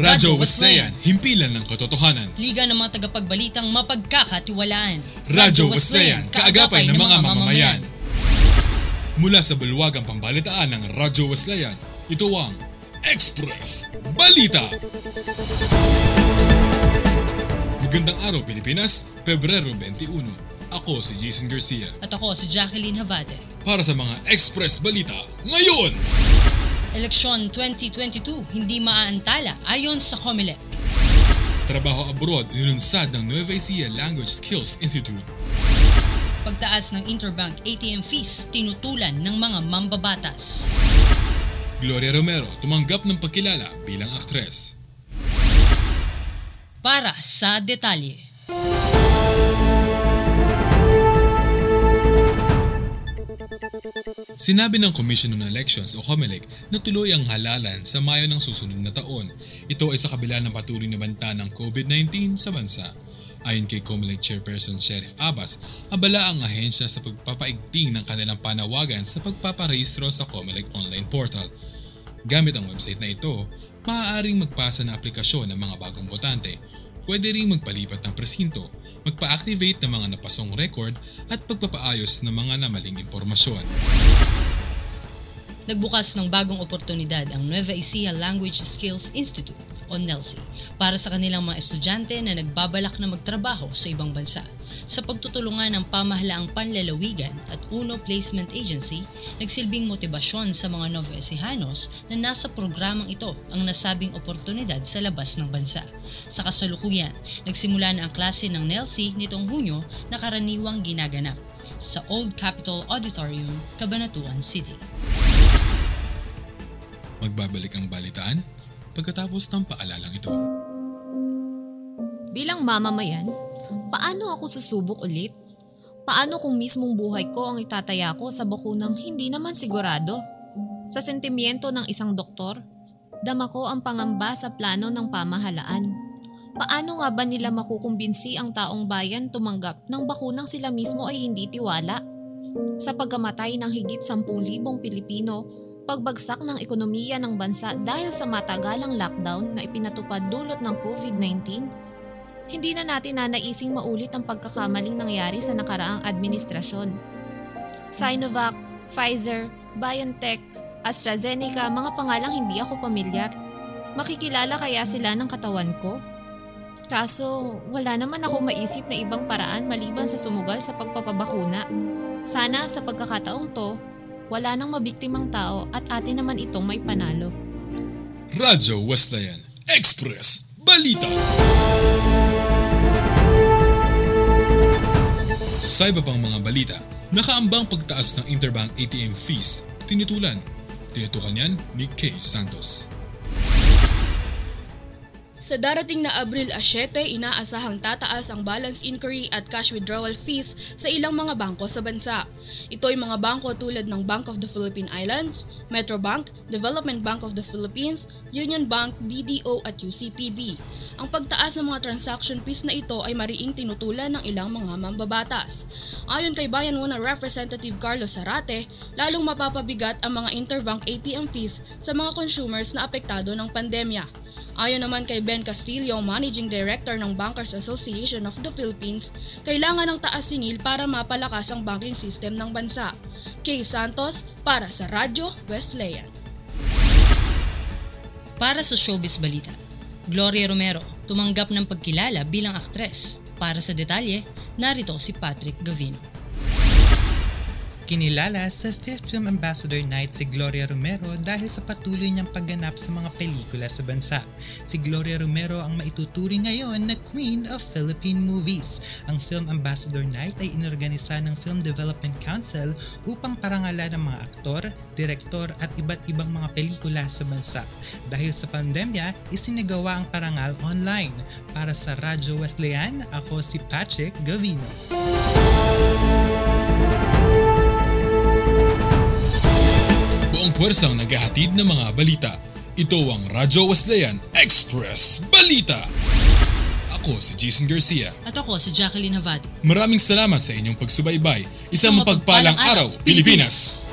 Radyo Wesleyan, himpilan ng katotohanan. Liga ng mga tagapagbalitang mapagkakatiwalaan. Radyo Wesleyan, kaagapay ng mga mamamayan. Mula sa bulwagang pambalitaan ng Radyo Wesleyan, ito ang Express Balita! Magandang araw Pilipinas, Pebrero 21. Ako si Jason Garcia. At ako si Jacqueline Havade. Para sa mga Express Balita, ngayon! Eleksyon 2022 hindi maaantala ayon sa COMELEC. Trabaho abroad ilunsad ng Nueva Ecija Language Skills Institute. Pagtaas ng Interbank ATM fees tinutulan ng mga mambabatas. Gloria Romero tumanggap ng pagkilala bilang aktres. Para sa detalye. Sinabi ng Commission on Elections o COMELEC na tuloy ang halalan sa Mayo ng susunod na taon. Ito ay sa kabila ng patuloy na banta ng COVID-19 sa bansa. Ayon kay COMELEC Chairperson Sheriff Abas, abala ang ahensya sa pagpapaigting ng kanilang panawagan sa pagpaparehistro sa COMELEC online portal. Gamit ang website na ito, maaaring magpasa ng aplikasyon ng mga bagong botante. Pwede rin magpalipat ng presinto, magpa-activate ng mga napasong record at pagpapaayos ng mga namaling impormasyon. Nagbukas ng bagong oportunidad ang Nueva Ecija Language Skills Institute o Nelsi para sa kanilang mga estudyante na nagbabalak na magtrabaho sa ibang bansa. Sa pagtutulungan ng pamahalaang panlalawigan at Uno Placement Agency, nagsilbing motibasyon sa mga Nueva Ecijanos na nasa programang ito ang nasabing oportunidad sa labas ng bansa. Sa kasalukuyan, nagsimula na ang klase ng Nelsi nitong Hunyo na karaniwang ginaganap sa Old Capital Auditorium, Cabanatuan City. Magbabalik ang balitaan pagkatapos ng paalalang ito. Bilang mamamayan, paano ako susubok ulit? Paano kung mismong buhay ko ang itataya ko sa bakunang hindi naman sigurado? Sa sentimiento ng isang doktor, dama ko ang pangamba sa plano ng pamahalaan. Paano nga ba nila makukumbinsi ang taong bayan tumanggap ng bakunang sila mismo ay hindi tiwala? Sa pagkamatay ng higit 10,000 Pilipino, pagbagsak ng ekonomiya ng bansa dahil sa matagalang lockdown na ipinatupad dulot ng COVID-19, hindi na natin nanaising maulit ang pagkakamaling nangyari sa nakaraang administrasyon. Sinovac, Pfizer, BioNTech, AstraZeneca, mga pangalang hindi ako pamilyar. Makikilala kaya sila ng katawan ko? Kaso wala naman ako maisip na ibang paraan maliban sa sumugal sa pagpapabakuna. Sana sa pagkakataong to, wala nang mabiktimang tao at atin naman itong may panalo. Radyo Wesleyan Express Balita. Sa iba pang mga balita, nakaambang pagtaas ng Interbank ATM fees, tinutukan niyan ni Kaye Santos. Sa darating na Abril 7, inaasahang tataas ang balance inquiry at cash withdrawal fees sa ilang mga bangko sa bansa. Ito ay mga bangko tulad ng Bank of the Philippine Islands, Metrobank, Development Bank of the Philippines, Union Bank, BDO at UCPB. Ang pagtaas ng mga transaction fees na ito ay mariing tinutulan ng ilang mga mambabatas. Ayon kay Bayan-Una Representative Carlos Zarate, lalong mapapabigat ang mga interbank ATM fees sa mga consumers na apektado ng pandemya. Ayon naman kay Ben Castillo, Managing Director ng Bankers Association of the Philippines, kailangan ng taas singil para mapalakas ang banking system ng bansa. Kaye Santos para sa Radyo Wesleyan. Para sa Showbiz Balita, Gloria Romero tumanggap ng pagkilala bilang aktres. Para sa detalye, narito si Patrick Gavino. Kinilala sa 5th Film Ambassador Night si Gloria Romero dahil sa patuloy niyang pagganap sa mga pelikula sa bansa. Si Gloria Romero ang maituturing ngayon na Queen of Philippine Movies. Ang Film Ambassador Night ay inorganisa ng Film Development Council upang parangalan ng mga aktor, direktor at iba't ibang mga pelikula sa bansa. Dahil sa pandemya, isinagawa ang parangal online. Para sa Radyo Wesleyan, ako si Patrick Gavino. Puwersang naghahatid ng mga balita. Ito ang Radyo Wesleyan Express Balita. Ako si Jason Garcia. At ako si Jacqueline Havade. Maraming salamat sa inyong pagsubaybay. Isang mapagpalang araw, Pilipinas!